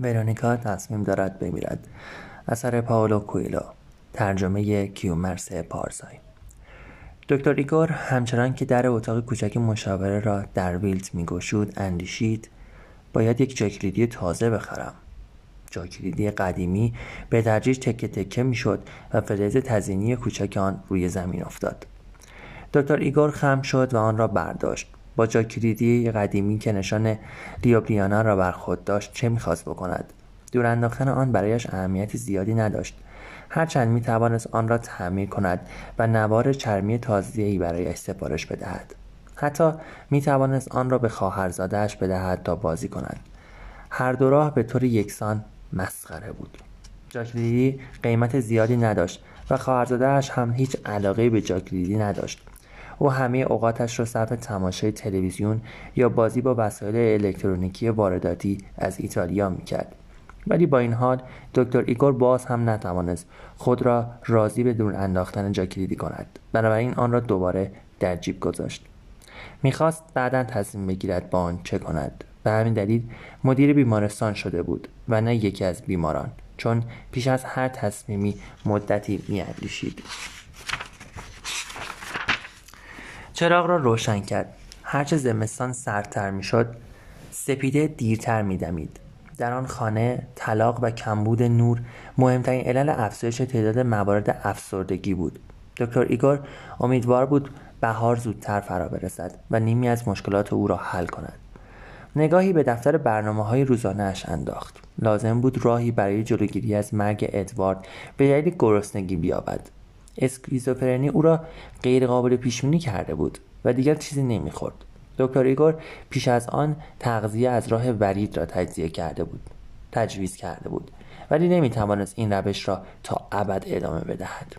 ورونیکا تصمیم دارد بمیرد. اثر پائولو کوئلو، ترجمه کیومرث پارسایی. دکتر ایگور همچنان که در اتاق کوچک مشاوره را در ویلت می‌گشود، اندیشید باید یک جاکلیدی تازه بخرم. جاکلیدی قدیمی به تدریج تکه تکه می‌شد و فلز تزیینی کوچک آن روی زمین افتاد. دکتر ایگور خم شد و آن را برداشت. با جاکلیدی قدیمی که نشان دیابلیانا را بر خود داشت چه می‌خواست بکند؟ دور انداختن آن برایش اهمیت زیادی نداشت، هرچند می‌توانست آن را تعمیر کند و نوار چرمی تازه‌ای برایش سفارش بدهد. حتی می‌توانست آن را به خواهرزاده‌اش بدهد تا بازی کنند. هر دو راه به طور یکسان مسخره بود. جاکلیدی قیمت زیادی نداشت و خواهرزاده‌اش هم هیچ علاقه‌ای به جاکلیدی نداشت. او همه اوقاتش را صرف تماشای تلویزیون یا بازی با وسایل الکترونیکی وارداتی از ایتالیا می‌کرد. ولی با این حال دکتر ایگور باز هم نتوانست خود را راضی به دور انداختن جاکلیدی کند. بنابراین آن را دوباره در جیب گذاشت. می‌خواست بعداً تصمیم بگیرد با آن چه کند. به همین دلیل مدیر بیمارستان شده بود و نه یکی از بیماران، چون پیش از هر تصمیمی مدتی می‌اندیشید. چراغ را روشن کرد. هرچه زمستان سردتر می‌شد، سپیده دیرتر می‌دمید. در آن خانه طلاق و کمبود نور مهمترین علل افزایش تعداد موارد افسردگی بود. دکتر ایگور امیدوار بود بهار زودتر فرا برسد و نیمی از مشکلات او را حل کند. نگاهی به دفتر برنامه‌های روزانه‌اش انداخت. لازم بود راهی برای جلوگیری از مرگ ادوارد به دلیل گرسنگی بیابد. اسکیزوفرنی او را غیر قابل پیش‌بینی کرده بود و دیگر چیزی نمی‌خورد. دکتر ایگور پیش از آن تغذیه از راه ورید را تجویز کرده بود ولی نمی‌توانست این روش را تا ابد ادامه بدهد.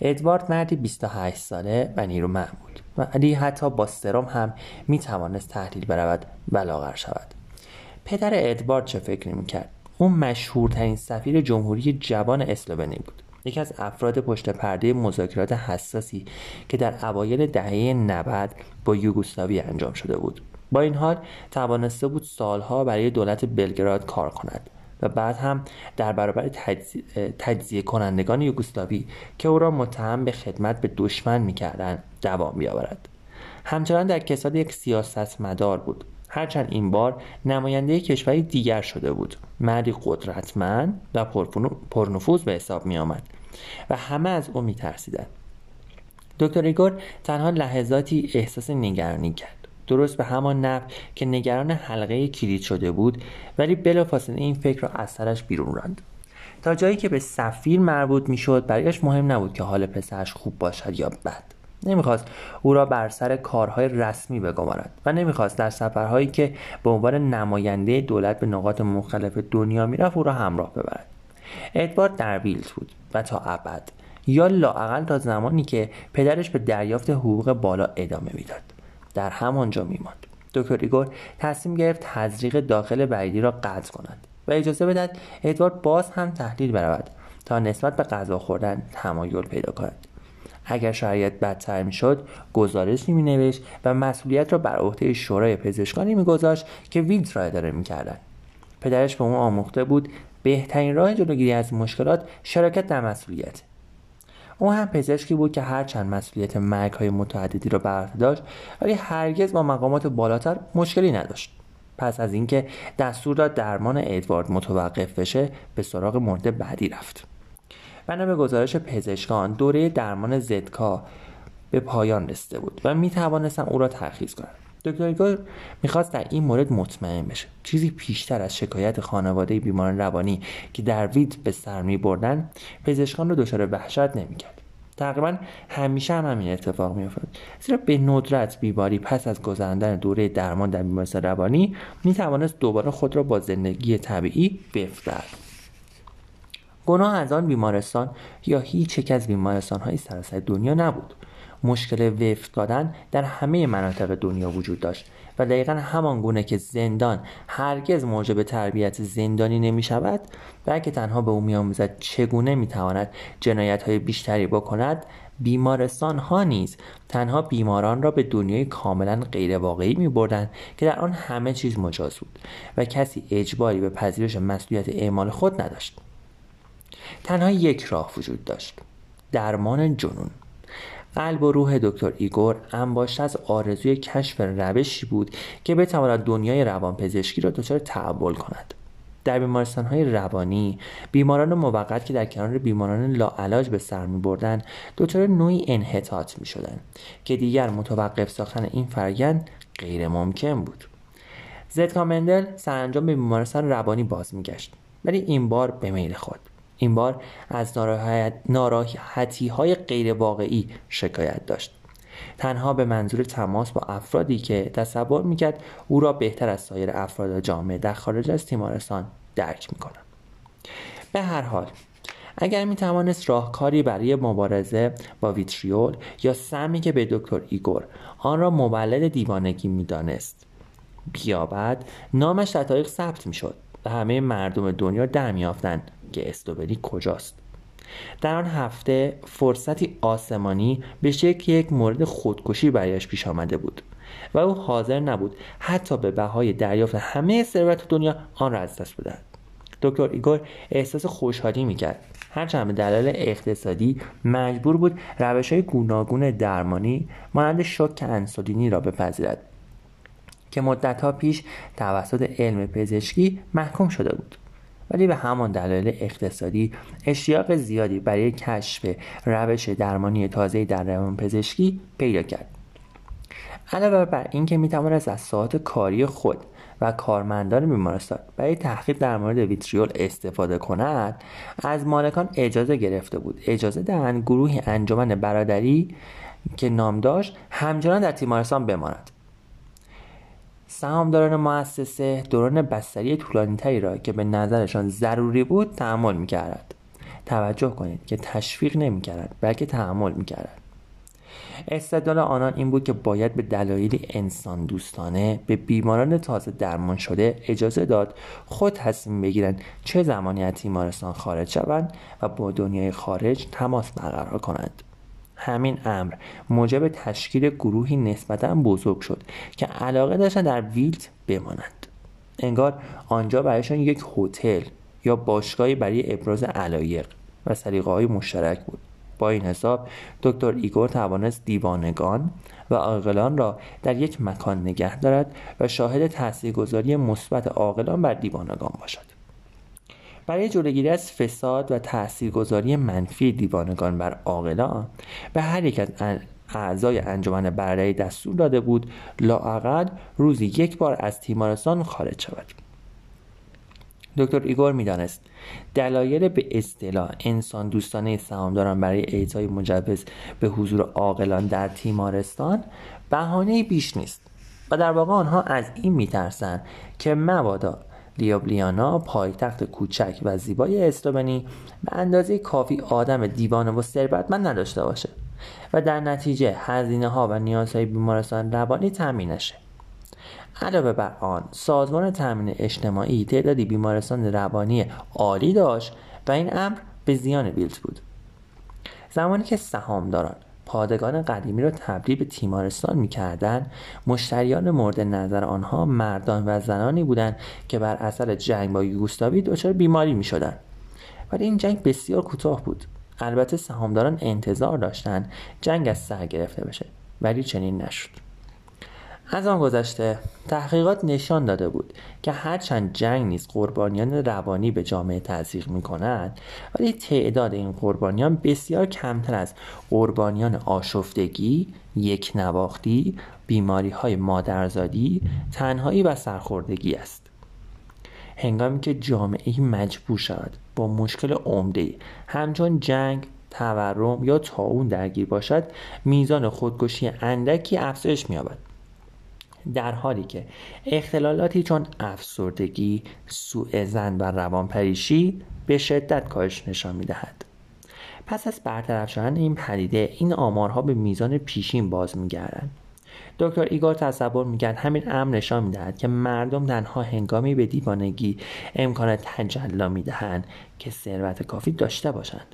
ادوارد مردی 28 ساله و نیرومند بود و علی حتی با سرم هم می‌توانست تحلیل برود و لاغر شود. پدر ادوارد چه فکری می‌کرد؟ او مشهورترین سفیر جمهوری جوان اسلوونی بود، یکی از افراد پشت پرده مذاکرات حساسی که در اوایل دهه 90 با یوگسلاوی انجام شده بود. با این حال توانسته بود سالها برای دولت بلگراد کار کند و بعد هم در برابر تجزیه کنندگان یوگسلاوی که او را متهم به خدمت به دشمن می‌کردند دوام بیاورد. همچنان در کساد یک سیاستمدار بود، هرچند این بار نماینده کشوری دیگر شده بود. مردی قدرتمند و پرنفوذ به حساب می آمد و همه از او می ترسیدند. دکتر ایگور تنها لحظاتی احساس نگرانی کرد، درست به همان نحو که نگران حلقه کلید شده بود، ولی بلافاصله این فکر را از سرش بیرون راند. تا جایی که به سفیر مربوط می شد برایش مهم نبود که حال پسرش خوب باشد یا بد. نمیخواست او را بر سر کارهای رسمی بگمارد و نمیخواست در سفرهایی که به عنوان نماینده دولت به نقاط مختلف دنیا میرفت او را همراه ببرد. ادوارد در ویلت بود و تا ابد یا لااقل تا زمانی که پدرش به دریافت حقوق بالا ادامه میداد در همانجا میماند. دکتر ایگور تصمیم گرفت تزریق داخل بریدی را قطع کند و اجازه بدهد ادوارد باز هم تحلیل برود تا نسبت به غذا خوردن تمایل پیدا کند. اگر شرایط بدتر میشد گزارشی مینوشت و مسئولیت را بر عهده شورای پزشکانی میگذاشت که ویلت را اداره میکردند. پدرش به او آموخته بود بهترین راه جلوگیری از مشکلات شراکت در مسئولیت. او هم پزشکی بود که هرچند مسئولیت مرگ‌های متعددی را بر عهده داشت ولی هرگز با مقامات بالاتر مشکلی نداشت. پس از اینکه دستور داد درمان ادوارد متوقف بشه، به سراغ مورد بعدی رفت. بنا به گزارش پزشکان دوره درمان زدکا به پایان رسیده بود و میتوانستم او را ترخیص کنم. دکتر ایگور میخواست در این مورد مطمئن بشه. چیزی پیشتر از شکایت خانواده بیماران روانی که در ویت به سر میبردن پزشکان را دچار وحشت نمیکرد. تقریبا همیشه هم همین اتفاق میافتاد، زیرا به ندرت بیماری پس از گذراندن دوره درمان در بیمارستان روانی میتوانست دوباره خود را با زندگی طبیعی بفرد. گناه از آن بیمارستان یا هیچ یک از بیمارستان‌های سراسر دنیا نبود. مشکل وفق دادن در همه مناطق دنیا وجود داشت و دقیقا همان گونه که زندان هرگز موجب تربیت زندانی نمی شود، بلکه تنها به او می‌آموزد چگونه می‌تواند جنایت‌های بیشتری بکند، بیمارستان ها نیز تنها بیماران را به دنیای کاملا غیر واقعی می‌بردند که در آن همه چیز مجاز بود و کسی اجباری به پذیرش مسئولیت اعمال خود نداشت. تنها یک راه وجود داشت: درمان جنون. قلب و روح دکتر ایگور انباشته از آرزوی کشف روشی بود که بتواند دنیای روانپزشکی را دچار تحول کند. در بیمارستان‌های روانی، بیماران موقت که در کنار بیماران لاعلاج به سر می‌بردند، دچار نوعی انحطاط می‌شدند که دیگر متوقف ساختن این فرآیند غیر ممکن بود. زدکا مندل سرانجام به بیمارستان روانی باز می‌گشت، ولی این بار به میل خود. این بار از ناراحتی‌های غیر واقعی شکایت داشت، تنها به منظور تماس با افرادی که تصور میکرد او را بهتر از سایر افراد جامعه در خارج از تیمارستان درک میکنند. به هر حال، اگر میتوانست راهکاری برای مبارزه با ویتریول یا سمی که به دکتر ایگور آن را مولد دیوانگی میدانست بیابد، نامش در تاریخ ثبت میشد و همه مردم دنیا در میافتند که استوبری کجاست. در آن هفته فرصتی آسمانی به شکل یک مورد خودکشی برایش پیش آمده بود و او حاضر نبود حتی به بهای دریافت همه ثروت دنیا آن را از دست بدهد. دکتر ایگور احساس خوشحالی میکرد، هرچند به دلایل اقتصادی مجبور بود روش‌های گوناگون درمانی مانند شوک انسولینی را بپذیرد که مدت‌ها پیش توسط علم پزشکی محکوم شده بود، ولی به همان دلایل اقتصادی اشتیاق زیادی برای کشف روش درمانی تازه در روانپزشکی پیدا کرد. علاوه بر اینکه میتوانست از ساعات کاری خود و کارمندان بیمارستان برای تحقیق در مورد ویتریول استفاده کند، از مالکان اجازه گرفته بود اجازه دهند گروهی انجمن برادری که نام داشت همچنان در تیمارستان بماند. سهامداران مؤسسه دوران بستری طولانی‌تری را که به نظرشان ضروری بود تحمل می‌کردند. توجه کنید که تشویق نمی‌کردند، بلکه تحمل می‌کردند. استدلال آنان این بود که باید به دلایلی انسان دوستانه به بیماران تازه درمان شده اجازه داد خود تصمیم بگیرند چه زمانی از تیمارستان خارج شوند و با دنیای خارج تماس برقرار کنند. همین امر موجب تشکیل گروهی نسبتاً بزرگ شد که علاقه داشتند در ویلت بمانند. انگار آنجا برایشان یک هتل یا باشگاهی برای ابراز علایق و سلیقه‌های مشترک بود. با این حساب دکتر ایگور توانست دیوانگان و عاقلان را در یک مکان نگه دارد و شاهد تاثیرگذاری مثبت عاقلان بر دیوانگان باشد. برای جلوگیری از فساد و تاثیرگذاری منفی دیوانگان بر عاقلان، به هر یک از اعضای انجمن برادری دستور داده بود لااقل روزی یک بار از تیمارستان خارج شود. دکتر ایگور می‌دانست دلایل به اصطلاح انسان دوستانه سهامداران برای اعطای مجوز به حضور عاقلان در تیمارستان بهانه‌ای بیش نیست و در واقع آنها از این می‌ترسند که مبادا دیابلیانا، پایتخت کوچک و زیبای اسلوونی، به اندازه کافی آدم دیوانه و ثروتمند نداشته باشه و در نتیجه هزینه‌ها و نیازهای بیمارستان روانی تامین نشه. علاوه بر آن، سازمان تامین اجتماعی تعدادی بیمارستان روانی عالی داشت و این امر به زیان ویلت بود. زمانی که سهامداران پادگان قدیمی را تبدیل به تیمارستان می‌کردند، مشتریان مورد نظر آنها مردان و زنانی بودند که بر اثر جنگ با یوگسلاوی دچار بیماری می‌شدند. ولی این جنگ بسیار کوتاه بود. البته سهامداران انتظار داشتند جنگ از سر گرفته بشه، ولی چنین نشد. از آن گذشته، تحقیقات نشان داده بود که هرچند جنگ نیز قربانیان روانی به جامعه تزریق می‌کند، ولی تعداد این قربانیان بسیار کمتر از قربانیان آشفتگی، یکنواختی، بیماری‌های مادرزادی، تنهایی و سرخوردگی است. هنگامی که جامعه مجبور شود با مشکل عمده‌ای همچون جنگ، تورم یا طاعون درگیر باشد، میزان خودکشی اندکی افزایش می‌یابد. در حالی که اختلالاتی چون افسردگی، سوء ظن و روانپریشی به شدت کاهش نشان می‌دهد. پس از برطرف شدن این پدیده این آمارها به میزان پیشین باز می‌گردند. دکتر ایگار تصور می‌کرد همین امر نشان می‌دهد که مردم تنها هنگامی به دیوانگی امکان تجلی می‌دهند که ثروت کافی داشته باشند.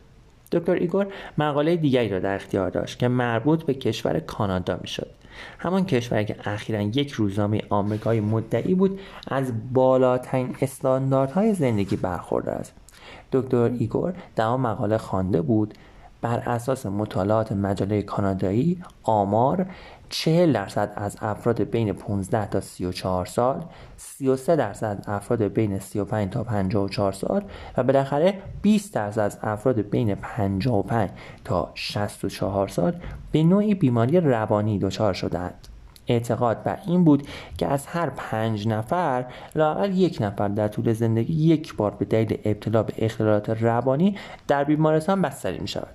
دکتر ایگور مقاله دیگری را در اختیار داشت که مربوط به کشور کانادا میشد. همان کشوری که اخیراً یک روزنامه آمریکایی مدعی بود از بالاترین استانداردهای زندگی برخورده است. دکتر ایگور در آن مقاله خوانده بود بر اساس مطالعات مجله کانادایی آمار 40% از افراد بین 15 تا 34 سال، 33% افراد بین 35 تا 54 سال و بالاخره 20% از افراد بین 55 تا 64 سال به نوعی بیماری روانی دچار شدند. اعتقاد بر این بود که از هر 5 نفر لااقل 1 نفر در طول زندگی یک بار به دلیل ابتلا به اختلالات روانی در بیمارستان بستری می شود.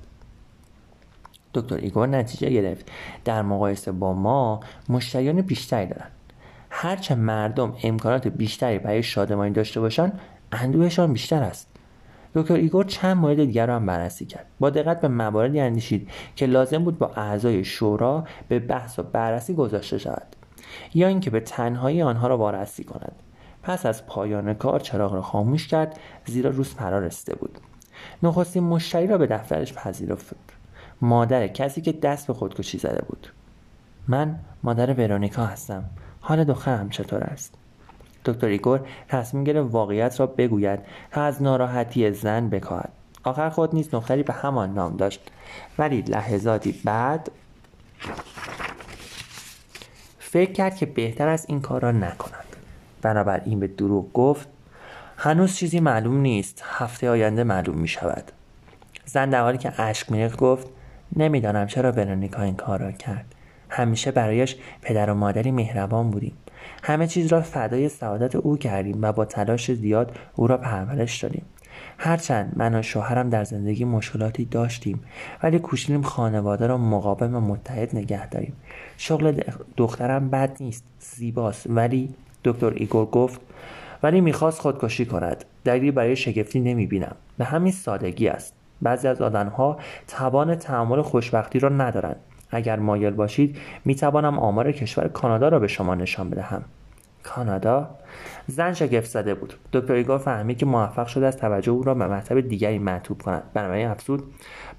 دکتر ایگور نتیجه گرفت در مقایسه با ما مشتریان بیشتری دارند. هرچه مردم امکانات بیشتری برای شادمانی داشته باشند، اندوهشان بیشتر است. دکتر ایگور چند مورد دیگر را هم بررسی کرد. با دقت به مواردی اندیشید که لازم بود با اعضای شورا به بحث و بررسی گذاشته شود یا اینکه به تنهایی آنها را وارسی کند. پس از پایان کار چراغ را خاموش کرد، زیرا روز فرا رسیده بود. نخستین مشتری را به دفترش پذیرفت. مادر کسی که دست به خودکشی زده بود. من مادر ورونیکا هستم. حال دخترم چطور است؟ دکتر ایگور تصمیم گرفت واقعیت را بگوید تا از ناراحتی زن بکاهد. آخر خود نیز دختری به همان نام داشت. ولی لحظاتی بعد فکر کرد که بهتر است این کار را نکند. بنابراین به دروغ گفت هنوز چیزی معلوم نیست. هفته آینده معلوم می شود. زن در حالی که اشک می‌ریخت گفت نمیدانم چرا ورونیکا این کار را کرد. همیشه برایش پدر و مادری مهربان بودیم. همه چیز را فدای سعادت او کردیم و با تلاش زیاد او را پرورش دادیم. هرچند من و شوهرم در زندگی مشکلاتی داشتیم، ولی کوشیدیم خانواده را مقاوم و متحد نگه داریم. شغل دخترم بد نیست، زیباست، ولی دکتر ایگور گفت ولی می‌خواست خودکشی کند. دلیلی برای شگفتی نمی‌بینم. به همین سادگی است. بعضی از آدم‌ها توان تحمل خوشبختی را ندارند. اگر مایل باشید می‌توانم آمار کشور کانادا را به شما نشان بدهم. کانادا؟ زن شگفت زده بود. دکتر ایگور فهمید که موفق شده از توجه او را به مطلب دیگری معطوب کند. بنابراین افسود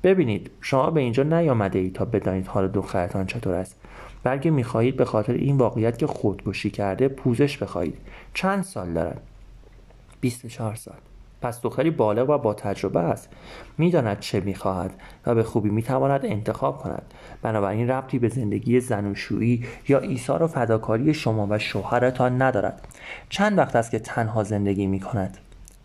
ببینید شما به اینجا نیامده‌اید تا بدانید حال دخترتان چطور است، بلکه می‌خواهید به خاطر این واقعیت که خودکشی کرده پوزش بخواهید. چند سال دارد؟ 24 سال. پس دختری بالغ و با تجربه است. میداند چه میخواهد و به خوبی میتواند انتخاب کند. بنابراین ربطی به زندگی زناشویی یا ایثار و فداکاری شما و شوهرتان ندارد. چند وقت است که تنها زندگی میکند؟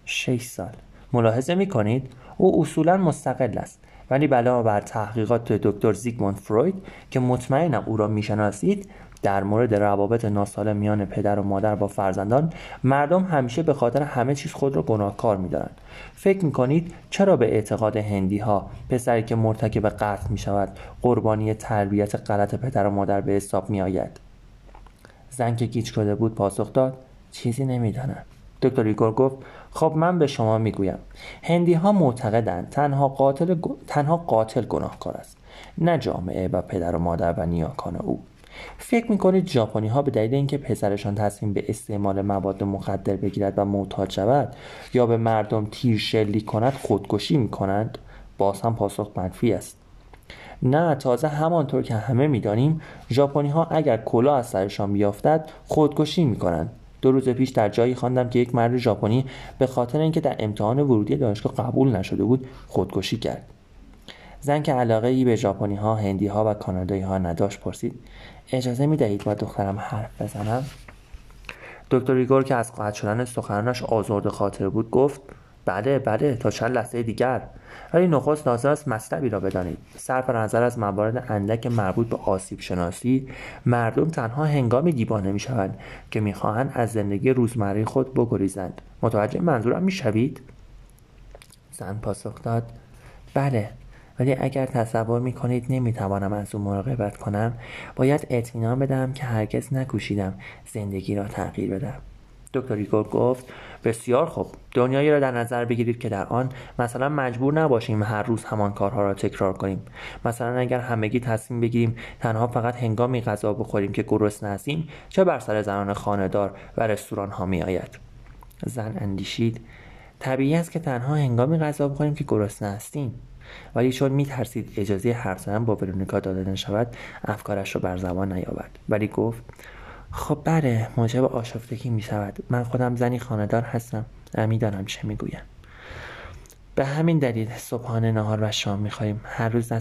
6 سال. ملاحظه میکنید او اصولا مستقل است، ولی بنا بر تحقیقات دکتر زیگموند فروید که مطمئنم او را میشناسید در مورد روابط ناسالم میان پدر و مادر با فرزندان، مردم همیشه به خاطر همه چیز خود را گناهکار می‌دانند. فکر می‌کنید چرا به اعتقاد هندی‌ها پسری که مرتکب قتل می‌شود قربانی تربیت غلط پدر و مادر به حساب می‌آید؟ زن که گیج شده بود پاسخ داد چیزی نمی‌دانم. دکتر ایگور گفت خب من به شما میگویم. هندی‌ها معتقدند تنها قاتل گناهکار است، نه جامعه و پدر و مادر و نیاکان او. فکر می‌کنید ژاپنی‌ها به دلیل اینکه پسرشان تصمیم به استعمال مواد مخدر بگیرد و معتاد شود یا به مردم تیر شلیک کند خودکشی می‌کنند؟ باز هم پاسخ منفی است. نه، تازه همانطور که همه می‌دانیم ژاپنی‌ها اگر کلاه از سرشان بیفتد خودکشی می‌کنند. 2 روز پیش در جایی خواندم که یک مرد ژاپنی به خاطر اینکه در امتحان ورودی دانشگاه قبول نشده بود خودکشی کرد. زن که علاقه‌ای به ژاپنی‌ها، هندی‌ها و کانادایی‌ها نداشت پرسید اجازه می‌دهید با دخترم حرف بزنم؟ دکتر ایگور که از قطع شدن سخنانش آزرده خاطر بود گفت بله تا چند لحظه دیگر، ولی نخست لازم است مطلبی را بدانید. صرف نظر از موارد اندک مربوط به آسیب شناسی، مردم تنها هنگامی دیوانه می‌شوند که می‌خواهند از زندگی روزمره خود بگریزند. متوجه منظورم می‌شوید؟ زن پاسخ داد بله، ولی اگر تصور میکنید نمیتوانم از او مراقبت کنم، باید اطمینان بدم که هرگز نکوشیدم زندگی را تغییر بدم. دکتر ایگور گفت بسیار خوب، دنیایی را در نظر بگیرید که در آن مثلا مجبور نباشیم هر روز همان کارها را تکرار کنیم. مثلا اگر همگی تصمیم بگیریم تنها فقط هنگامی غذا بخوریم که گرسنه هستیم، چه بر سر زنان خانه‌دار و رستوران ها می آید. زن اندیشید طبیعی است که تنها هنگامی غذا بخوریم که گرسنه هستیم، ولی چون می‌ترسید اجازه حرف زدن با ورونیکا داده نشود افکارش را بر زبان نیاورد، ولی گفت خب بله، موجب آشفتگی می شود. من خودم زنی خانه‌دار هستم و می‌دانم چه می‌گویم. به همین دلیل صبحانه، نهار و شام می‌خوریم. هر روز در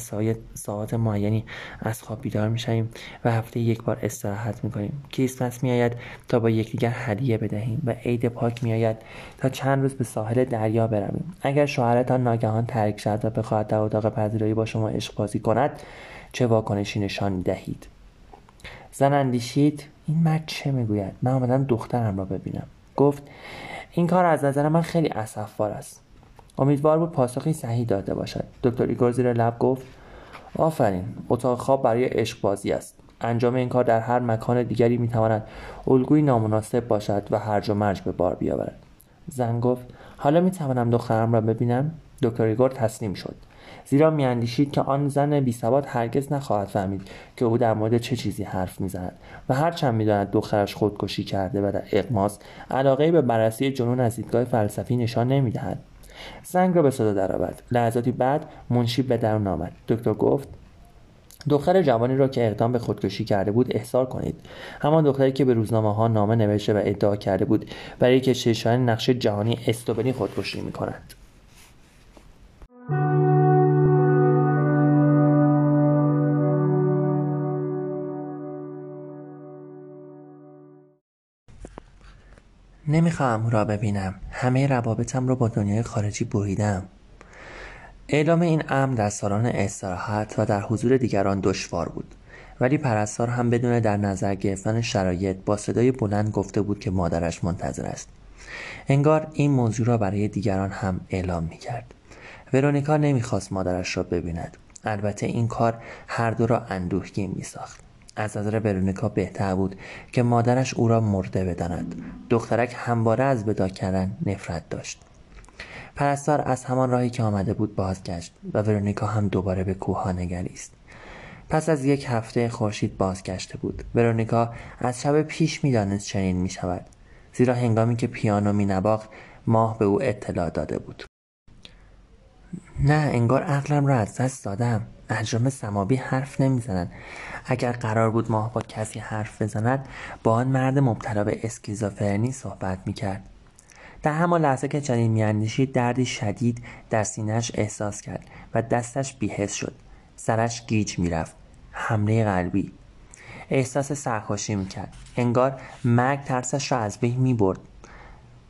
ساعات معینی از خواب بیدار می‌شویم و هفته یک بار استراحت می‌کنیم. کریسمس می‌آید تا با یکدیگر هدیه بدهیم و عید پاک می‌آید تا چند روز به ساحل دریا برویم. اگر شوهرتان ناگهان ترک شد و بخواهد در اتاق پذیرایی با شما عشق بازی کند، چه واکنشی نشان دهید؟ زن اندیشید این مرد چه میگوید؟ من آمدم دخترم را ببینم. گفت این کار از نظر من خیلی اسف‌بار است. امیدوار بود پاسخی صحیح داده باشد. دکتر ایگور زیر لب گفت آفرین، اتاق خواب برای عشق بازی است. انجام این کار در هر مکان دیگری میتواند الگویی نامناسب باشد و هرج و مرج به بار بیاورد. زن گفت حالا میتوانم دخترم را ببینم؟ دکتر ایگور تسلیم شد، زیرا میاندیشید که آن زن بی‌سواد هرگز نخواهد فهمید که او در مورد چه چیزی حرف میزند و هرچند میداند دخترش خودکشی کرده و در اقماس علاقه‌ای به بررسی جنون از دیدگاه فلسفی نشان نمیدهد. زنگ را به صدا درآورد. لحظاتی بعد منشی به درون آمد. دکتر گفت دختر جوانی را که اقدام به خودکشی کرده بود احضار کنید. همان دختری که به روزنامه‌ها نامه نوشته و ادعا کرده بود برای کشیدن نقشه جهانی استوبنی خودکشی می‌کند. نمیخواهم او را ببینم. همه روابطم را با دنیای خارجی بریدم. اعلام این امر در سالن استراحت و در حضور دیگران دشوار بود، ولی پرستار هم بدون در نظر گرفتن شرایط با صدای بلند گفته بود که مادرش منتظر است. انگار این موضوع را برای دیگران هم اعلام میکرد. ورونیکا نمیخواست مادرش را ببیند. البته این کار هر دو را اندوهگین میساخت. از نظر ورونیکا بهتر بود که مادرش او را مرده بداند. دخترک همواره از بدا کردن نفرت داشت. پرستار از همان راهی که آمده بود بازگشت و ورونیکا هم دوباره به کوه‌ها نگریست. پس از یک هفته خورشید بازگشته بود. ورونیکا از شب پیش می‌دانست چنین می‌شود، زیرا هنگامی که پیانو می‌نواخت ماه به او اطلاع داده بود. نه، انگار عقلم را از دست دادم. احجام سمابی حرف نمیزنند. اگر قرار بود ماه با کسی حرف بزند، با آن مرد مبتلا به اسکیزوفرنی صحبت میکرد. در همان لحظه که چنین میاندیشید، دردی شدید در سینه‌اش احساس کرد و دستش بی‌حس شد. سرش گیج میرفت. حمله قلبی. احساس سرخوشی میکرد. انگار مرگ ترسش را از بین میبرد.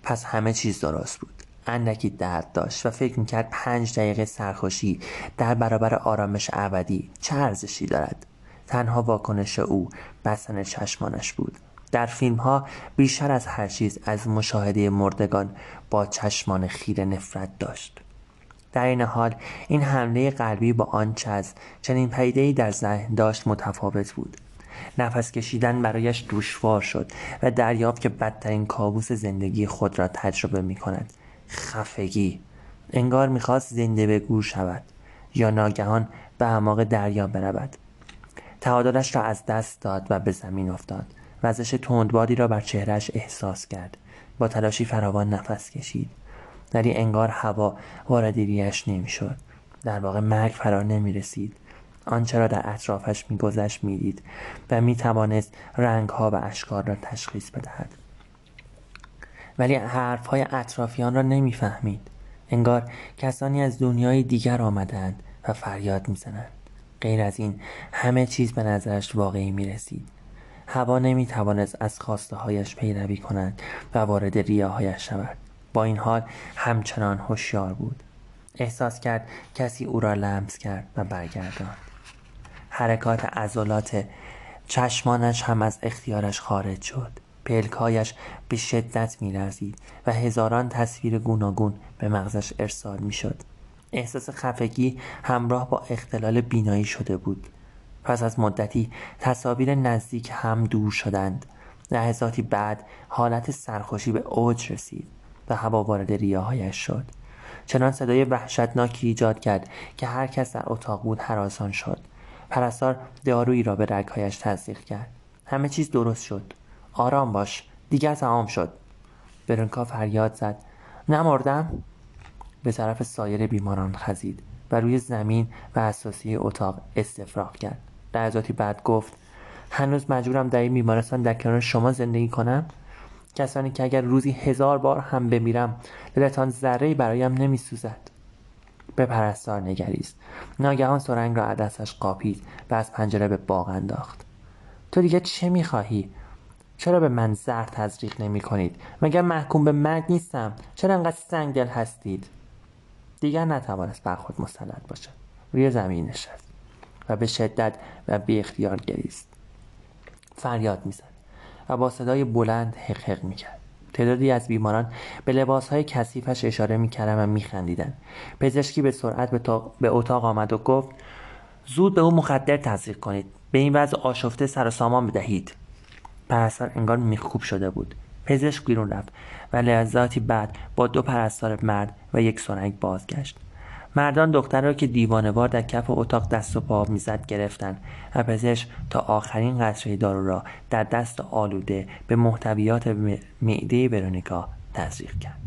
پس همه چیز درست بود. اندکی درد داشت و فکر میکرد 5 دقیقه سرخوشی در برابر آرامش ابدی چه ارزشی دارد. تنها واکنش او بستن چشمانش بود. در فیلم ها بیشتر از هر چیز از مشاهده مردگان با چشمان خیره نفرت داشت. در این حال این حمله قلبی با آنچه از چنین پدیده‌ای در ذهن داشت متفاوت بود. نفس کشیدن برایش دشوار شد و دریافت که بدترین کابوس زندگی خود را تجربه میکند. خفگی. انگار میخواست زنده به گور شود یا ناگهان به اعماق دریا برود. تعادلش را از دست داد و به زمین افتاد. وزش تندبادی را بر چهرهش احساس کرد. با تلاشی فراوان نفس کشید، ولی انگار هوا وارد ریه‌اش نمیشد. در واقع مرگ فرا نمیرسید. آنچه را در اطرافش میگذشت میدید و میتوانست رنگها و اشکال را تشخیص بدهد، ولی حرفهای اطرافیان را نمیفهمید. انگار کسانی از دنیای دیگر آمدند و فریاد میزنند. غیر از این همه چیز به نظرش واقعی میرسید. هوا نمیتوانست از خواسته هایش پیروی کند و وارد ریه‌هایش شود. با این حال همچنان هوشیار بود. احساس کرد کسی او را لمس کرد و برگرداند. حرکات عضلات چشمانش هم از اختیارش خارج شد. پلکایش به شدت می‌لرزید و هزاران تصویر گوناگون به مغزش ارسال می‌شد. احساس خفگی همراه با اختلال بینایی شده بود. پس از مدتی تصاویر نزدیک هم دور شدند. لحظاتی بعد حالت سرخوشی به اوج رسید و هوا وارد ریه‌هایش شد. چنان صدای وحشتناکی ایجاد کرد که هر کس در اتاق بود هراسان شد. پرستار دارویی را به رگ‌هایش تزریق کرد. همه چیز درست شد. آرام باش، دیگر تمام شد. برونکا فریاد زد. نمردم؟ به طرف سایر بیماران خزید و روی زمین و اساسی اتاق استفراغ کرد. لحظاتی بعد گفت: هنوز مجبورم در این بیمارستان در کنار شما زندگی کنم؟ کسانی که اگر روزی 1000 بار هم بمیرم دلتان ذره‌ای برایم نمی‌سوزد. به پرستار نگریست. ناگهان سرنگ را از دستش قاپید و از پنجره به باغ انداخت. تو دیگه چه می‌خواهی؟ چرا به من زهر تزریق نمی‌کنید؟ مگر محکوم به مرگ نیستم؟ چرا انقدر سنگدل هستید؟ دیگر نتوانست بر خود مستند باشد. روی زمین نشست و به شدت و بی اختیار گریست. فریاد می‌زد و با صدای بلند حق‌حق می‌کرد. تعدادی از بیماران به لباس‌های کثیفش اشاره می‌کردند و می‌خندیدند. پزشکی به سرعت به اتاق آمد و گفت: زود به او مخدر تزریق کنید. به این وضع آشفته سر و سامان بدهید. پرستار انگار میخکوب شده بود. پزشک بیرون رفت و لحظاتی بعد با 2 پرستار مرد و 1 سرنگ بازگشت. مردان دختر را که دیوانه‌وار در کف اتاق دست و پا میزد گرفتند و پزشک تا آخرین قطره دارو را در دست آلوده به محتویات معده ورونیکا تزریق کرد.